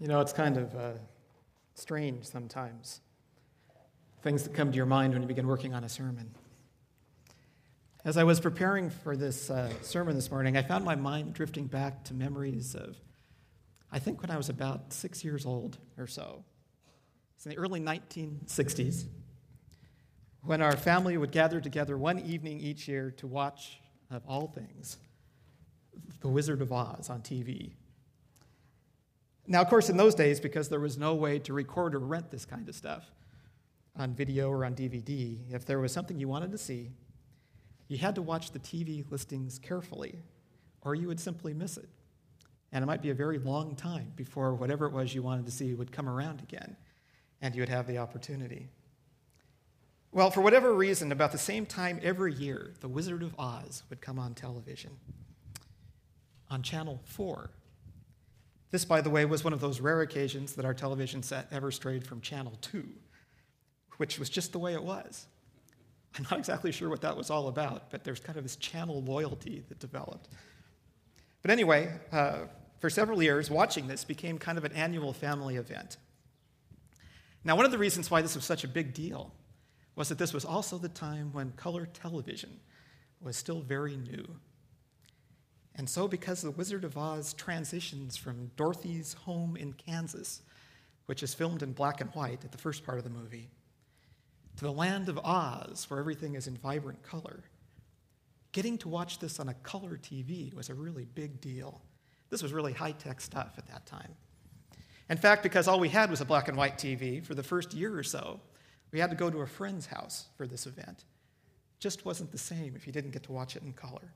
You know, it's kind of strange sometimes, things that come to your mind when you begin working on a sermon. As I was preparing for this sermon this morning, I found my mind drifting back to memories of, I think when I was about 6 years old or so. It's in the early 1960s, when our family would gather together one evening each year to watch, of all things, The Wizard of Oz on TV. Now, of course, in those days, because there was no way to record or rent this kind of stuff on video or on DVD, if there was something you wanted to see, you had to watch the TV listings carefully, or you would simply miss it. And it might be a very long time before whatever it was you wanted to see would come around again, and you would have the opportunity. Well, for whatever reason, about the same time every year, The Wizard of Oz would come on television, on Channel 4. This, by the way, was one of those rare occasions that our television set ever strayed from Channel 2, which was just the way it was. I'm not exactly sure what that was all about, but there's kind of this channel loyalty that developed. But anyway, for several years, watching this became kind of an annual family event. Now, one of the reasons why this was such a big deal was that this was also the time when color television was still very new. And so, because The Wizard of Oz transitions from Dorothy's home in Kansas, which is filmed in black and white at the first part of the movie, to the land of Oz, where everything is in vibrant color, getting to watch this on a color TV was a really big deal. This was really high-tech stuff at that time. In fact, because all we had was a black and white TV for the first year or so, we had to go to a friend's house for this event. It just wasn't the same if you didn't get to watch it in color.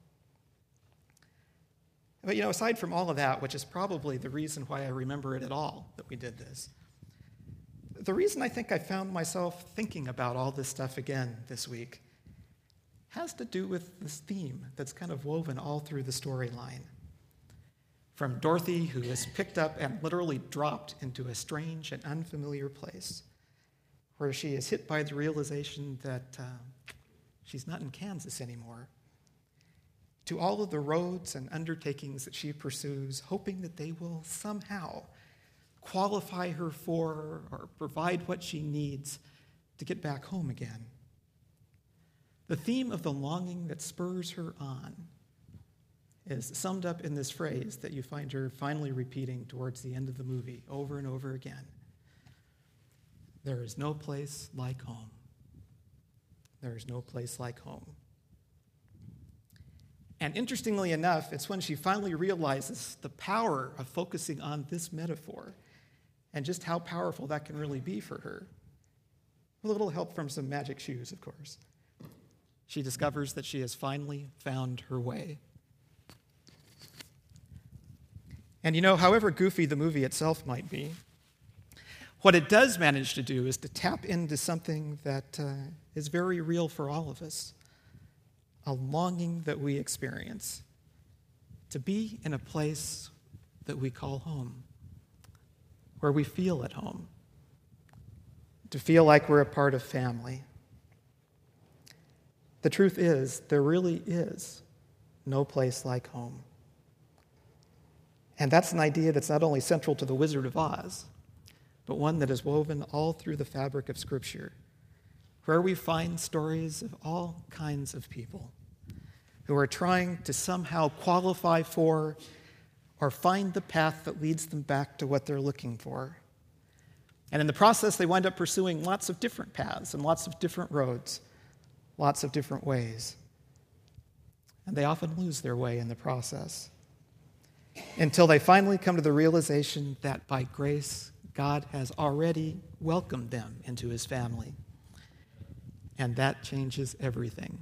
But, you know, aside from all of that, which is probably the reason why I remember it at all, that we did this, the reason I think I found myself thinking about all this stuff again this week has to do with this theme that's kind of woven all through the storyline. From Dorothy, who is picked up and literally dropped into a strange and unfamiliar place, where she is hit by the realization that she's not in Kansas anymore, to all of the roads and undertakings that she pursues, hoping that they will somehow qualify her for or provide what she needs to get back home again. The theme of the longing that spurs her on is summed up in this phrase that you find her finally repeating towards the end of the movie over and over again. There is no place like home. There is no place like home. And interestingly enough, it's when she finally realizes the power of focusing on this metaphor and just how powerful that can really be for her. With a little help from some magic shoes, of course. She discovers that she has finally found her way. And you know, however goofy the movie itself might be, what it does manage to do is to tap into something that is very real for all of us. A longing that we experience to be in a place that we call home, where we feel at home, to feel like we're a part of family. The truth is, there really is no place like home. And that's an idea that's not only central to The Wizard of Oz, but one that is woven all through the fabric of Scripture, where we find stories of all kinds of people who are trying to somehow qualify for or find the path that leads them back to what they're looking for. And in the process, they wind up pursuing lots of different paths and lots of different roads, lots of different ways. And they often lose their way in the process until they finally come to the realization that by grace, God has already welcomed them into his family. And that changes everything.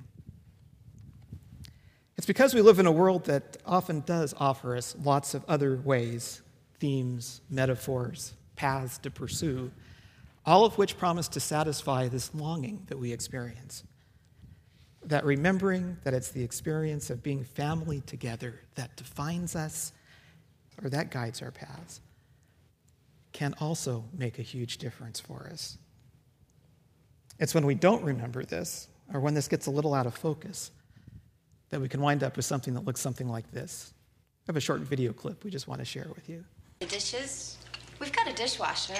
It's because we live in a world that often does offer us lots of other ways, themes, metaphors, paths to pursue, all of which promise to satisfy this longing that we experience. That remembering that it's the experience of being family together that defines us or that guides our paths can also make a huge difference for us. It's when we don't remember this, or when this gets a little out of focus, that we can wind up with something that looks something like this. I have a short video clip we just want to share with you. The dishes, We've got a dishwasher.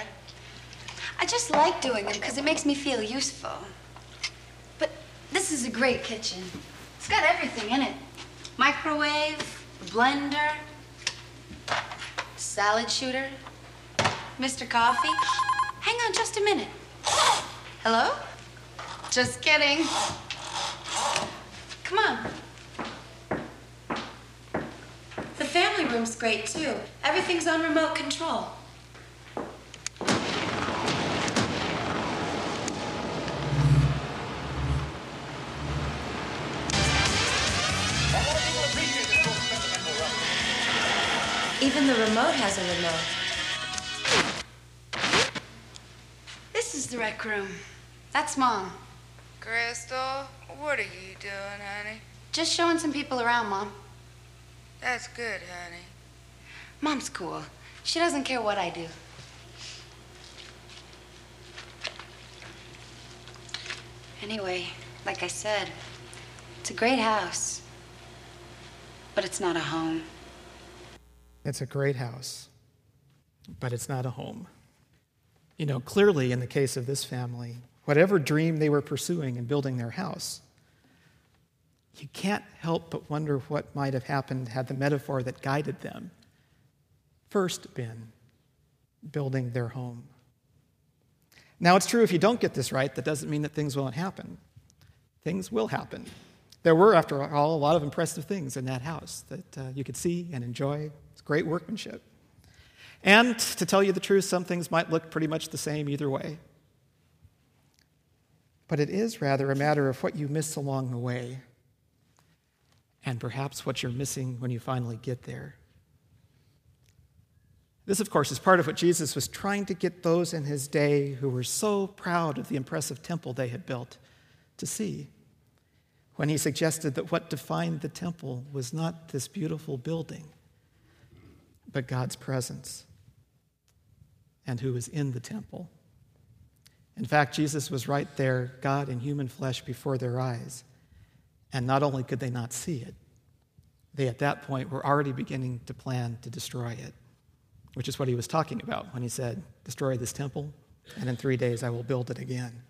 I just like doing them because it makes me feel useful. But this is a great kitchen. It's got everything in it. Microwave, blender, salad shooter, Mr. Coffee. Hang on just a minute. Hello? Just kidding. Come on. The family room's great, too. Everything's on remote control. Even the remote has a remote. This is the rec room. That's Mom. Crystal, what are you doing, honey? Just showing some people around, Mom. That's good, honey. Mom's cool. She doesn't care what I do. Anyway, like I said, it's a great house, but it's not a home. It's a great house, but it's not a home. You know, clearly in the case of this family, whatever dream they were pursuing in building their house, you can't help but wonder what might have happened had the metaphor that guided them first been building their home. Now, it's true if you don't get this right, that doesn't mean that things won't happen. Things will happen. There were, after all, a lot of impressive things in that house that you could see and enjoy. It's great workmanship. And to tell you the truth, some things might look pretty much the same either way. But it is rather a matter of what you miss along the way, and perhaps what you're missing when you finally get there. This, of course, is part of what Jesus was trying to get those in his day who were so proud of the impressive temple they had built to see, when he suggested that what defined the temple was not this beautiful building, but God's presence, and who was in the temple. In fact, Jesus was right there, God in human flesh, before their eyes. And not only could they not see it, they at that point were already beginning to plan to destroy it, which is what he was talking about when he said, "Destroy this temple, and in 3 days I will build it again."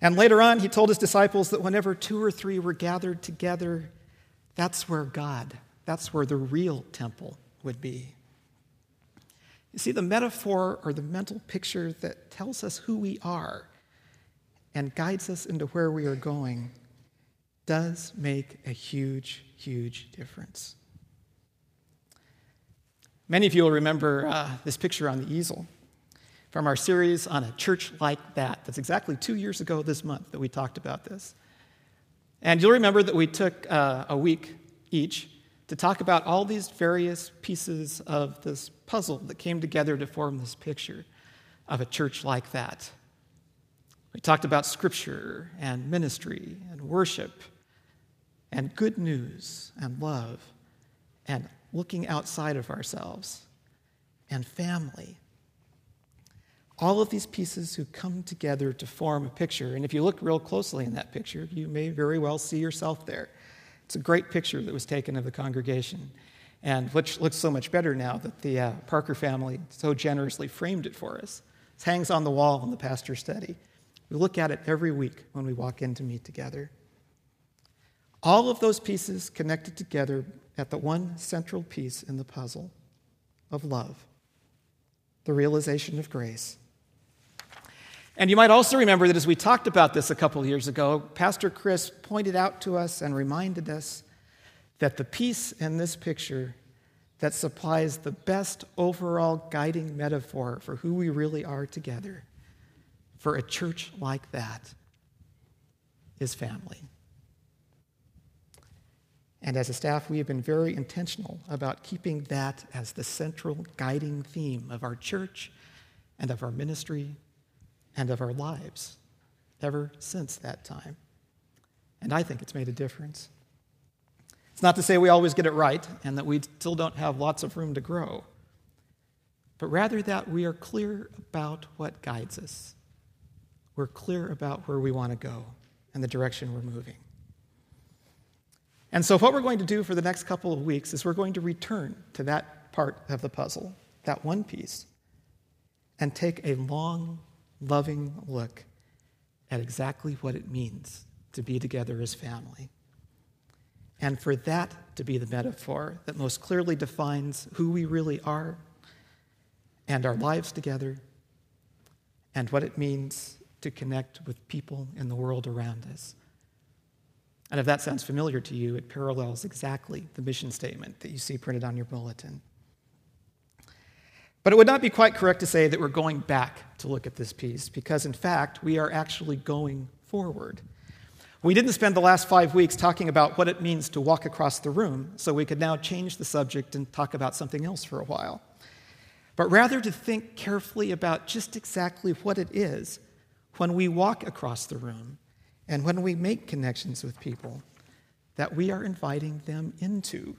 And later on, he told his disciples that whenever 2 or 3 were gathered together, that's where God, that's where the real temple would be. You see, the metaphor or the mental picture that tells us who we are and guides us into where we are going does make a huge, huge difference. Many of you will remember this picture on the easel from our series on a church like that. That's exactly 2 years ago this month that we talked about this. And you'll remember that we took a week each to talk about all these various pieces of this puzzle that came together to form this picture of a church like that. We talked about scripture and ministry and worship and good news and love and looking outside of ourselves and family. All of these pieces who come together to form a picture. And if you look real closely in that picture, you may very well see yourself there. It's a great picture that was taken of the congregation, and which looks so much better now that the Parker family so generously framed it for us. It hangs on the wall in the pastor's study. We look at it every week when we walk in to meet together. All of those pieces connected together at the one central piece in the puzzle of love, the realization of grace. And you might also remember that as we talked about this a couple of years ago, Pastor Chris pointed out to us and reminded us that the piece in this picture that supplies the best overall guiding metaphor for who we really are together for a church like that is family. And as a staff, we have been very intentional about keeping that as the central guiding theme of our church and of our ministry and of our lives ever since that time. And I think it's made a difference. It's not to say we always get it right and that we still don't have lots of room to grow, but rather that we are clear about what guides us. We're clear about where we want to go and the direction we're moving. And so what we're going to do for the next couple of weeks is we're going to return to that part of the puzzle, that one piece and take a long, loving look at exactly what it means to be together as family. And for that to be the metaphor that most clearly defines who we really are and our lives together and what it means to connect with people in the world around us. And if that sounds familiar to you, it parallels exactly the mission statement that you see printed on your bulletin. But it would not be quite correct to say that we're going back to look at this piece, because in fact, we are actually going forward. We didn't spend the last 5 weeks talking about what it means to walk across the room, so we could now change the subject and talk about something else for a while. But rather to think carefully about just exactly what it is when we walk across the room and when we make connections with people that we are inviting them into.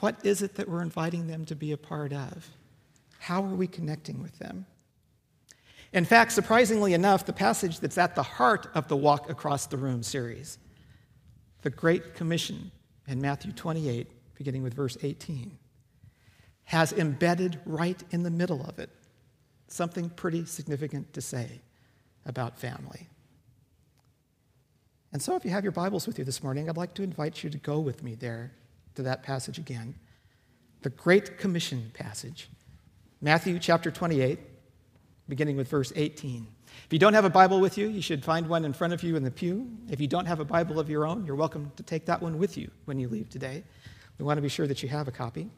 What is it that we're inviting them to be a part of? How are we connecting with them? In fact, surprisingly enough, the passage that's at the heart of the Walk Across the Room series, the Great Commission in Matthew 28, beginning with verse 18, has embedded right in the middle of it something pretty significant to say about family. And so if you have your Bibles with you this morning, I'd like to invite you to go with me there to that passage again, the Great Commission passage, Matthew chapter 28, beginning with verse 18. If you don't have a Bible with you, you should find one in front of you in the pew. If you don't have a Bible of your own, you're welcome to take that one with you when you leave today. We want to be sure that you have a copy.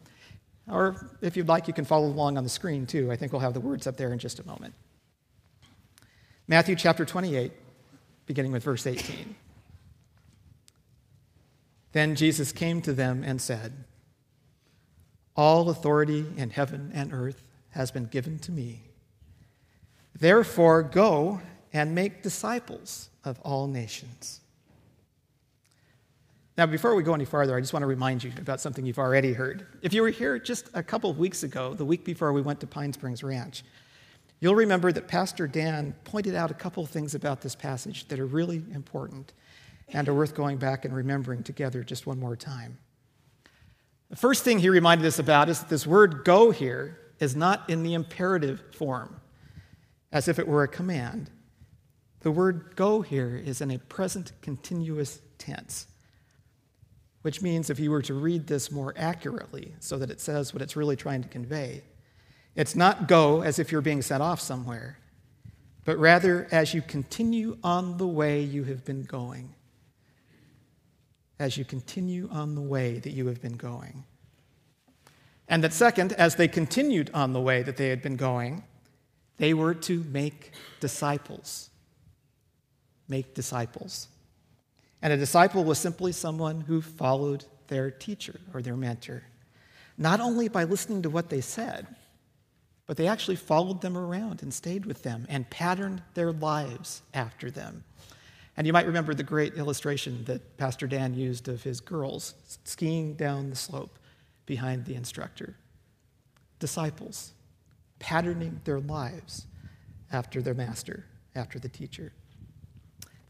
Or if you'd like, you can follow along on the screen too. I think we'll have the words up there in just a moment. Matthew chapter 28, beginning with verse 18. Then Jesus came to them and said, "All authority in heaven and earth has been given to me. Therefore, go and make disciples of all nations." Now, before we go any farther, I just want to remind you about something you've already heard. If you were here just a couple of weeks ago, the week before we went to Pine Springs Ranch, you'll remember that Pastor Dan pointed out a couple of things about this passage that are really important and are worth going back and remembering together just one more time. The first thing he reminded us about is that this word "go" here is not in the imperative form, as if it were a command. The word "go" here is in a present continuous tense, which means if you were to read this more accurately so that it says what it's really trying to convey, it's not "go" as if you're being sent off somewhere, but rather as you continue on the way you have been going. As you continue on the way that you have been going. And that second, as they continued on the way that they had been going, they were to make disciples. Make disciples. And a disciple was simply someone who followed their teacher or their mentor, not only by listening to what they said, but they actually followed them around and stayed with them and patterned their lives after them. And you might remember the great illustration that Pastor Dan used of his girls skiing down the slope behind the instructor. Disciples, patterning their lives after their master, after the teacher.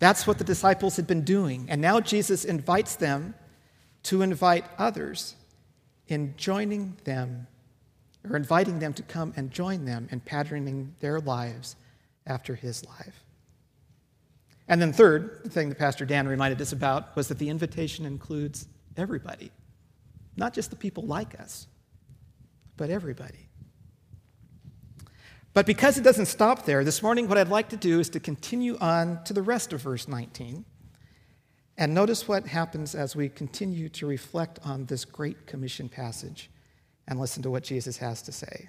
That's what the disciples had been doing. And now Jesus invites them to invite others in joining them, or inviting them to come and join them in patterning their lives after his life. And then third, the thing that Pastor Dan reminded us about was that the invitation includes everybody, not just the people like us, but everybody. But because it doesn't stop there, this morning what I'd like to do is to continue on to the rest of verse 19 and notice what happens as we continue to reflect on this Great Commission passage and listen to what Jesus has to say.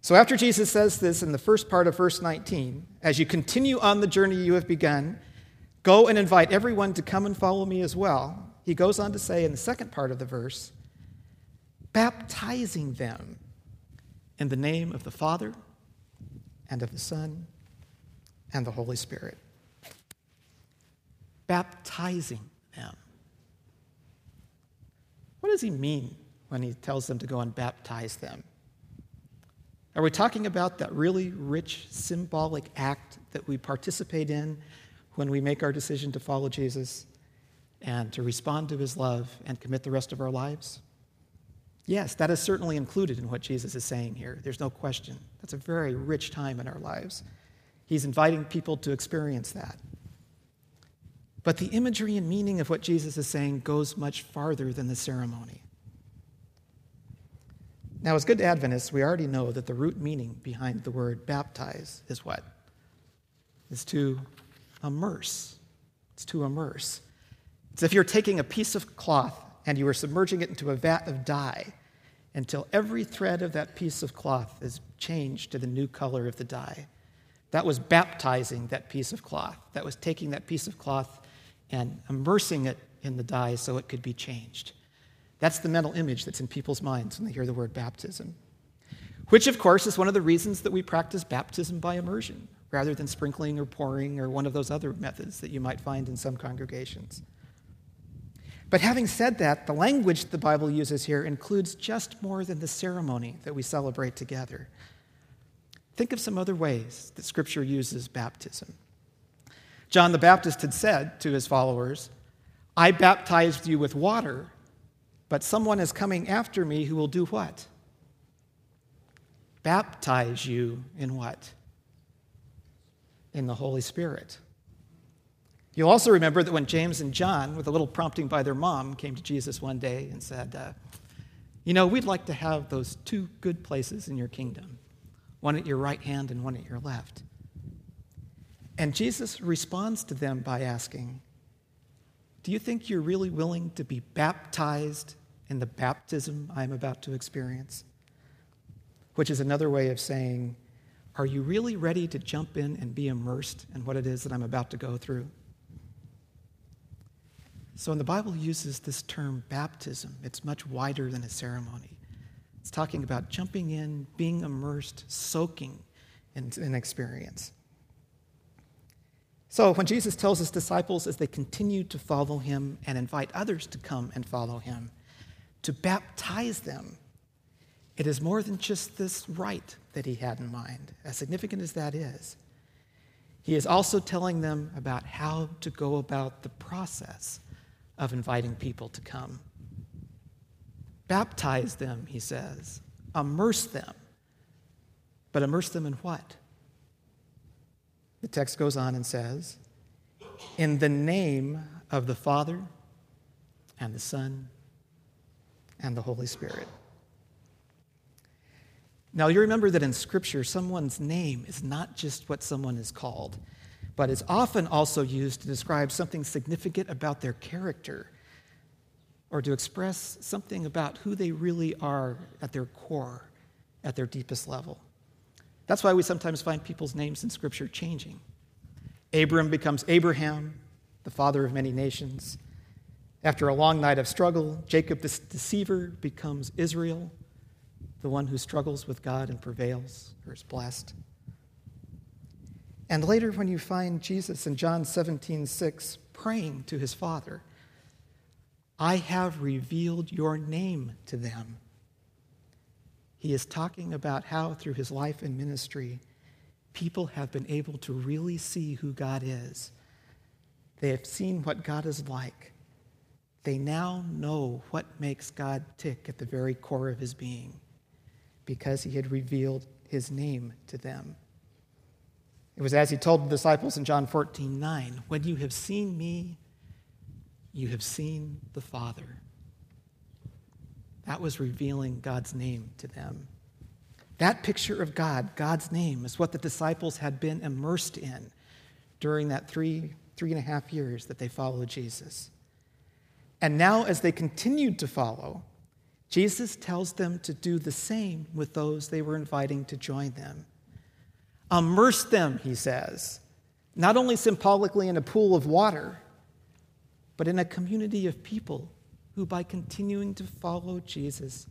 So after Jesus says this in the first part of verse 19, as you continue on the journey you have begun, go and invite everyone to come and follow me as well. He goes on to say in the second part of the verse, baptizing them in the name of the Father and of the Son and the Holy Spirit. Baptizing them. What does he mean when he tells them to go and baptize them? Are we talking about that really rich symbolic act that we participate in when we make our decision to follow Jesus and to respond to his love and commit the rest of our lives? Yes, that is certainly included in what Jesus is saying here. There's no question. That's a very rich time in our lives. He's inviting people to experience that. But the imagery and meaning of what Jesus is saying goes much farther than the ceremony. Now, as good Adventists, we already know that the root meaning behind the word baptize is what? It's to immerse. It's to immerse. It's if you're taking a piece of cloth and you are submerging it into a vat of dye until every thread of that piece of cloth is changed to the new color of the dye. That was baptizing that piece of cloth. That was taking that piece of cloth and immersing it in the dye so it could be changed. That's the mental image that's in people's minds when they hear the word baptism, which, of course, is one of the reasons that we practice baptism by immersion rather than sprinkling or pouring or one of those other methods that you might find in some congregations. But having said that, the language the Bible uses here includes just more than the ceremony that we celebrate together. Think of some other ways that Scripture uses baptism. John the Baptist had said to his followers, "I baptized you with water, but someone is coming after me who will do what? Baptize you in what? In the Holy Spirit." You'll also remember that when James and John, with a little prompting by their mom, came to Jesus one day and said, we'd like to have those two good places in your kingdom, one at your right hand and one at your left. And Jesus responds to them by asking, "Do you think you're really willing to be baptized in the baptism I'm about to experience?" Which is another way of saying, are you really ready to jump in and be immersed in what it is that I'm about to go through? So when the Bible uses this term baptism, it's much wider than a ceremony. It's talking about jumping in, being immersed, soaking in an experience. So when Jesus tells his disciples as they continue to follow him and invite others to come and follow him, to baptize them, it is more than just this rite that he had in mind, as significant as that is. He is also telling them about how to go about the process of inviting people to come. Baptize them, he says. Immerse them. But immerse them in what? The text goes on and says, "In the name of the Father and the Son and the Holy Spirit." Now, you remember that in Scripture, someone's name is not just what someone is called, but is often also used to describe something significant about their character or to express something about who they really are at their core, at their deepest level. That's why we sometimes find people's names in Scripture changing. Abram becomes Abraham, the father of many nations. After a long night of struggle, Jacob the deceiver becomes Israel, the one who struggles with God and prevails or is blessed. And later when you find Jesus in John 17:6 praying to his Father, "I have revealed your name to them." He is talking about how, through his life and ministry, people have been able to really see who God is. They have seen what God is like. They now know what makes God tick at the very core of his being, because he had revealed his name to them. It was as he told the disciples in John 14:9, "When you have seen me, you have seen the Father." That was revealing God's name to them. That picture of God, God's name, is what the disciples had been immersed in during that three and a half years that they followed Jesus. And now as they continued to follow, Jesus tells them to do the same with those they were inviting to join them. Immerse them, he says, not only symbolically in a pool of water, but in a community of people who, by continuing to follow Jesus,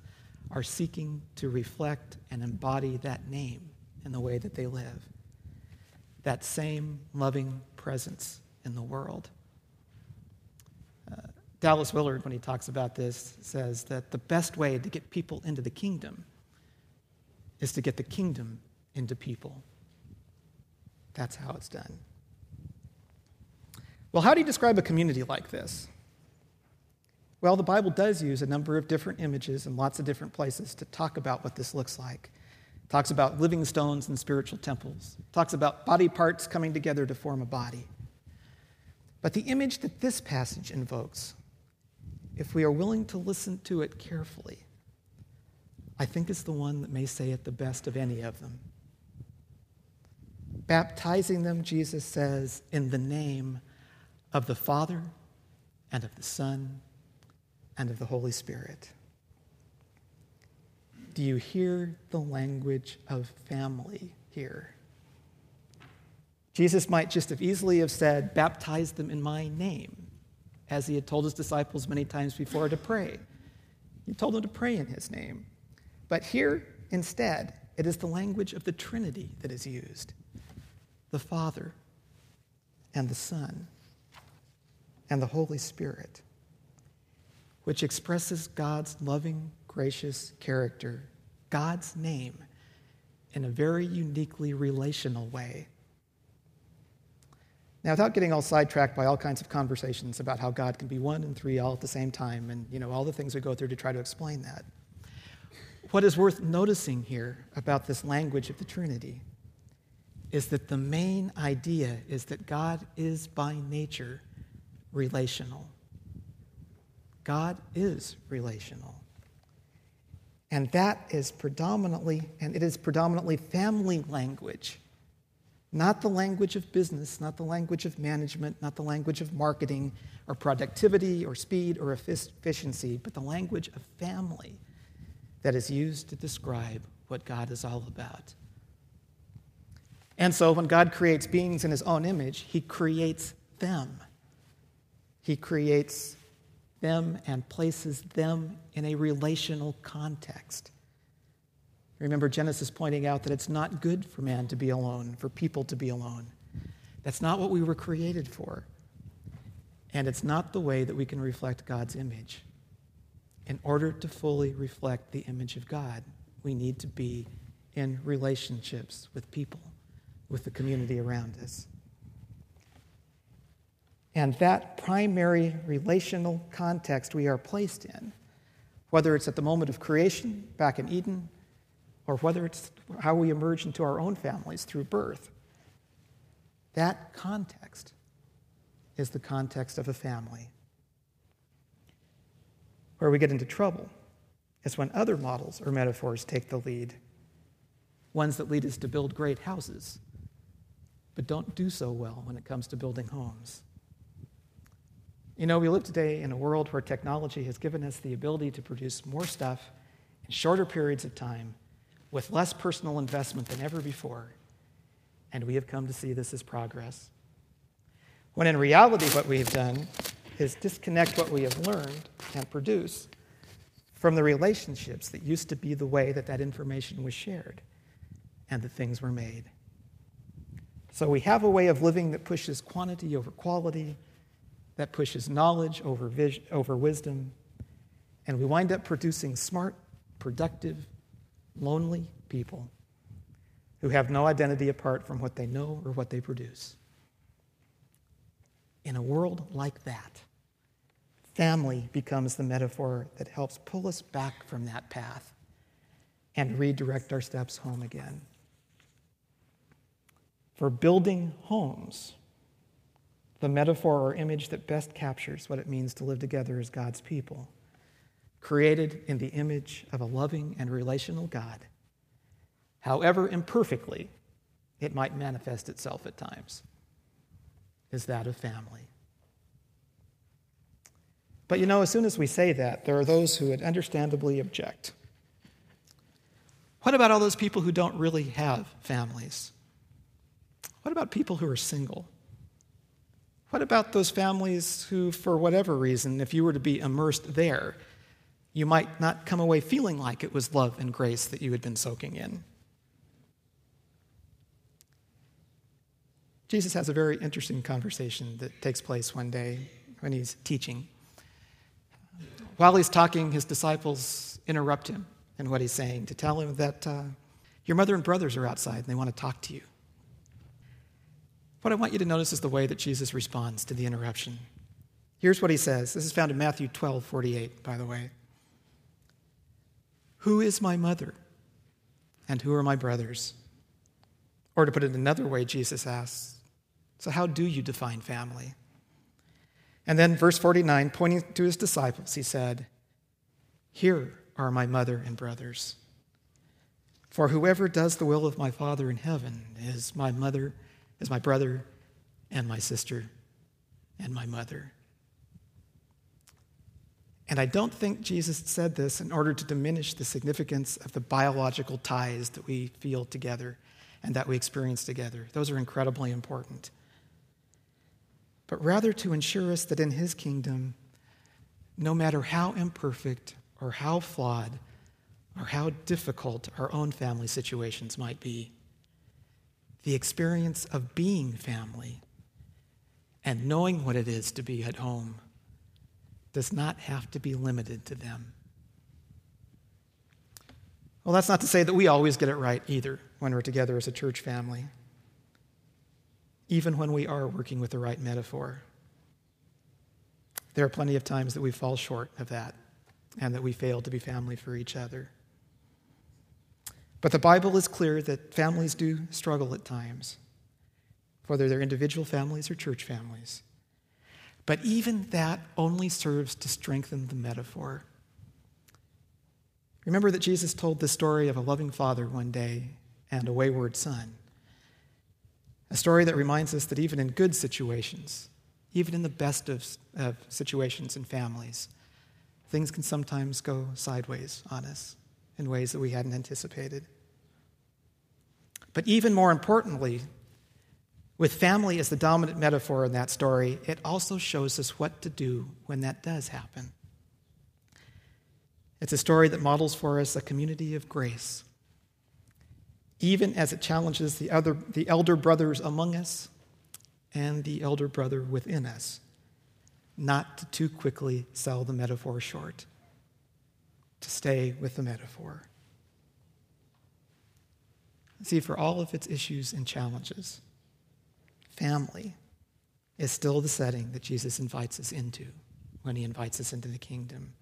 are seeking to reflect and embody that name in the way that they live. That same loving presence in the world. Dallas Willard, when he talks about this, says that the best way to get people into the kingdom is to get the kingdom into people. That's how it's done. Well, how do you describe a community like this? Well, the Bible does use a number of different images in lots of different places to talk about what this looks like. It talks about living stones and spiritual temples. It talks about body parts coming together to form a body. But the image that this passage invokes, if we are willing to listen to it carefully, I think is the one that may say it the best of any of them. Baptizing them, Jesus says, in the name of the Father and of the Son and of the Holy Spirit. Do you hear the language of family here? Jesus might just have easily have said, baptize them in my name, as he had told his disciples many times before to pray. He told them to pray in his name. But here, instead, it is the language of the Trinity that is used. The Father and the Son and the Holy Spirit, which expresses God's loving, gracious character, God's name, in a very uniquely relational way. Now, without getting all sidetracked by all kinds of conversations about how God can be one and three all at the same time, and all the things we go through to try to explain that, what is worth noticing here about this language of the Trinity is that the main idea is that God is by nature relational. God is relational. And it is predominantly family language, not the language of business, not the language of management, not the language of marketing or productivity or speed or efficiency, but the language of family that is used to describe what God is all about. And so when God creates beings in his own image, he creates them. He creates them and places them in a relational context. Remember Genesis pointing out that it's not good for man to be alone, for people to be alone. That's not what we were created for. And it's not the way that we can reflect God's image. In order to fully reflect the image of God, we need to be in relationships with people, with the community around us. And that primary relational context we are placed in, whether it's at the moment of creation, back in Eden, or whether it's how we emerge into our own families through birth, that context is the context of a family. Where we get into trouble is when other models or metaphors take the lead, ones that lead us to build great houses, but don't do so well when it comes to building homes. We live today in a world where technology has given us the ability to produce more stuff in shorter periods of time with less personal investment than ever before, and we have come to see this as progress. When in reality what we have done is disconnect what we have learned and produce from the relationships that used to be the way that information was shared and the things were made. So we have a way of living that pushes quantity over quality, that pushes knowledge over wisdom, and we wind up producing smart, productive, lonely people who have no identity apart from what they know or what they produce. In a world like that, family becomes the metaphor that helps pull us back from that path and redirect our steps home again. For building homes, the metaphor or image that best captures what it means to live together as God's people, created in the image of a loving and relational God, however imperfectly it might manifest itself at times, is that of family. But as soon as we say that, there are those who would understandably object. What about all those people who don't really have families? What about people who are single? What about those families who, for whatever reason, if you were to be immersed there, you might not come away feeling like it was love and grace that you had been soaking in? Jesus has a very interesting conversation that takes place one day when he's teaching. While he's talking, his disciples interrupt him in what he's saying to tell him that your mother and brothers are outside and they want to talk to you. What I want you to notice is the way that Jesus responds to the interruption. Here's what he says. This is found in Matthew 12:48, by the way. Who is my mother? And who are my brothers? Or to put it another way, Jesus asks, so how do you define family? And then verse 49, pointing to his disciples, he said, here are my mother and brothers. For whoever does the will of my Father in heaven is my mother, is my brother, and my sister, and my mother. And I don't think Jesus said this in order to diminish the significance of the biological ties that we feel together and that we experience together. Those are incredibly important. But rather to ensure us that in his kingdom, no matter how imperfect or how flawed or how difficult our own family situations might be, the experience of being family and knowing what it is to be at home does not have to be limited to them. Well, that's not to say that we always get it right either when we're together as a church family, even when we are working with the right metaphor. There are plenty of times that we fall short of that and that we fail to be family for each other. But the Bible is clear that families do struggle at times, whether they're individual families or church families. But even that only serves to strengthen the metaphor. Remember that Jesus told the story of a loving father one day and a wayward son. A story that reminds us that even in good situations, even in the best of situations and families, things can sometimes go sideways on us in ways that we hadn't anticipated. But even more importantly, with family as the dominant metaphor in that story, it also shows us what to do when that does happen. It's a story that models for us a community of grace, even as it challenges the elder brothers among us and the elder brother within us, not to too quickly sell the metaphor short, to stay with the metaphor. See, for all of its issues and challenges, family is still the setting that Jesus invites us into when he invites us into the kingdom.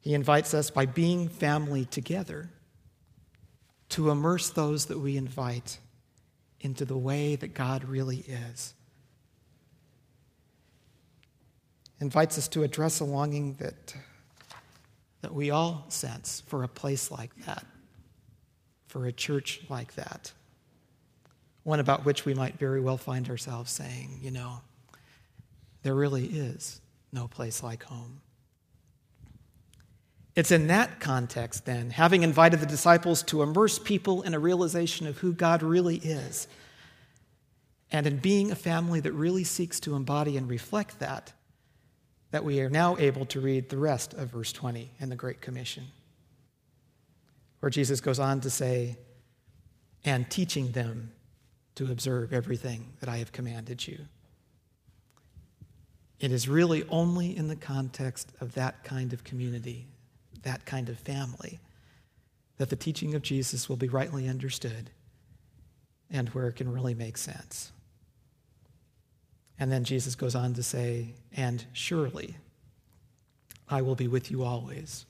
He invites us by being family together to immerse those that we invite into the way that God really is. Invites us to address a longing that we all sense for a place like that, for a church like that, one about which we might very well find ourselves saying, you know, there really is no place like home. It's in that context, then, having invited the disciples to immerse people in a realization of who God really is, and in being a family that really seeks to embody and reflect that, that we are now able to read the rest of verse 20 in the Great Commission, where Jesus goes on to say, and teaching them to observe everything that I have commanded you. It is really only in the context of that kind of community, that kind of family, that the teaching of Jesus will be rightly understood and where it can really make sense. And then Jesus goes on to say, and surely I will be with you always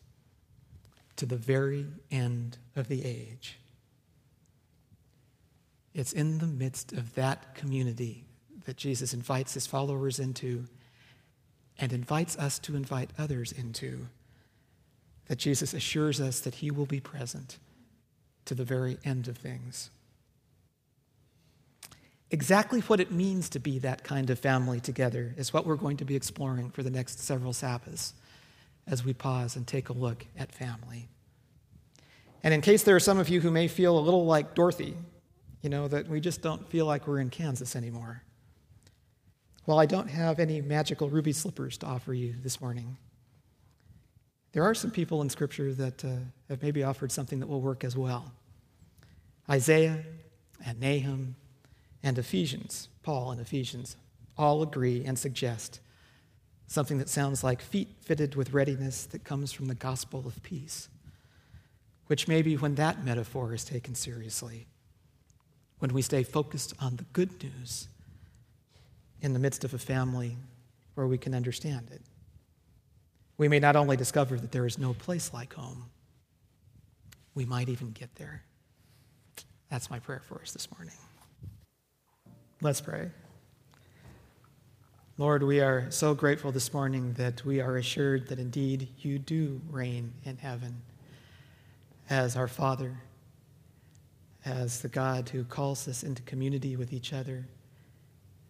to the very end of the age. It's in the midst of that community that Jesus invites his followers into and invites us to invite others into, that Jesus assures us that he will be present to the very end of things. Exactly what it means to be that kind of family together is what we're going to be exploring for the next several Sabbaths as we pause and take a look at family. And in case there are some of you who may feel a little like Dorothy, you know, that we just don't feel like we're in Kansas anymore, well, I don't have any magical ruby slippers to offer you this morning. There are some people in Scripture that have maybe offered something that will work as well. Isaiah and Nahum and Ephesians, Paul in Ephesians, all agree and suggest something that sounds like feet fitted with readiness that comes from the gospel of peace, which maybe when that metaphor is taken seriously, when we stay focused on the good news in the midst of a family where we can understand it. We may not only discover that there is no place like home, we might even get there. That's my prayer for us this morning. Let's pray. Lord, we are so grateful this morning that we are assured that indeed you do reign in heaven as our Father, as the God who calls us into community with each other,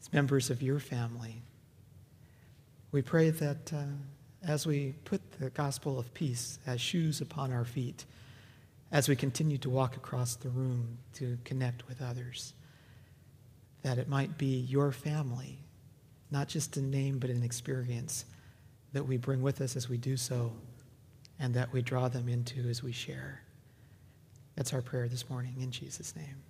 as members of your family. We pray that as we put the gospel of peace as shoes upon our feet, as we continue to walk across the room to connect with others, that it might be your family, not just in name but in experience, that we bring with us as we do so, and that we draw them into as we share. That's our prayer this morning, in Jesus' name.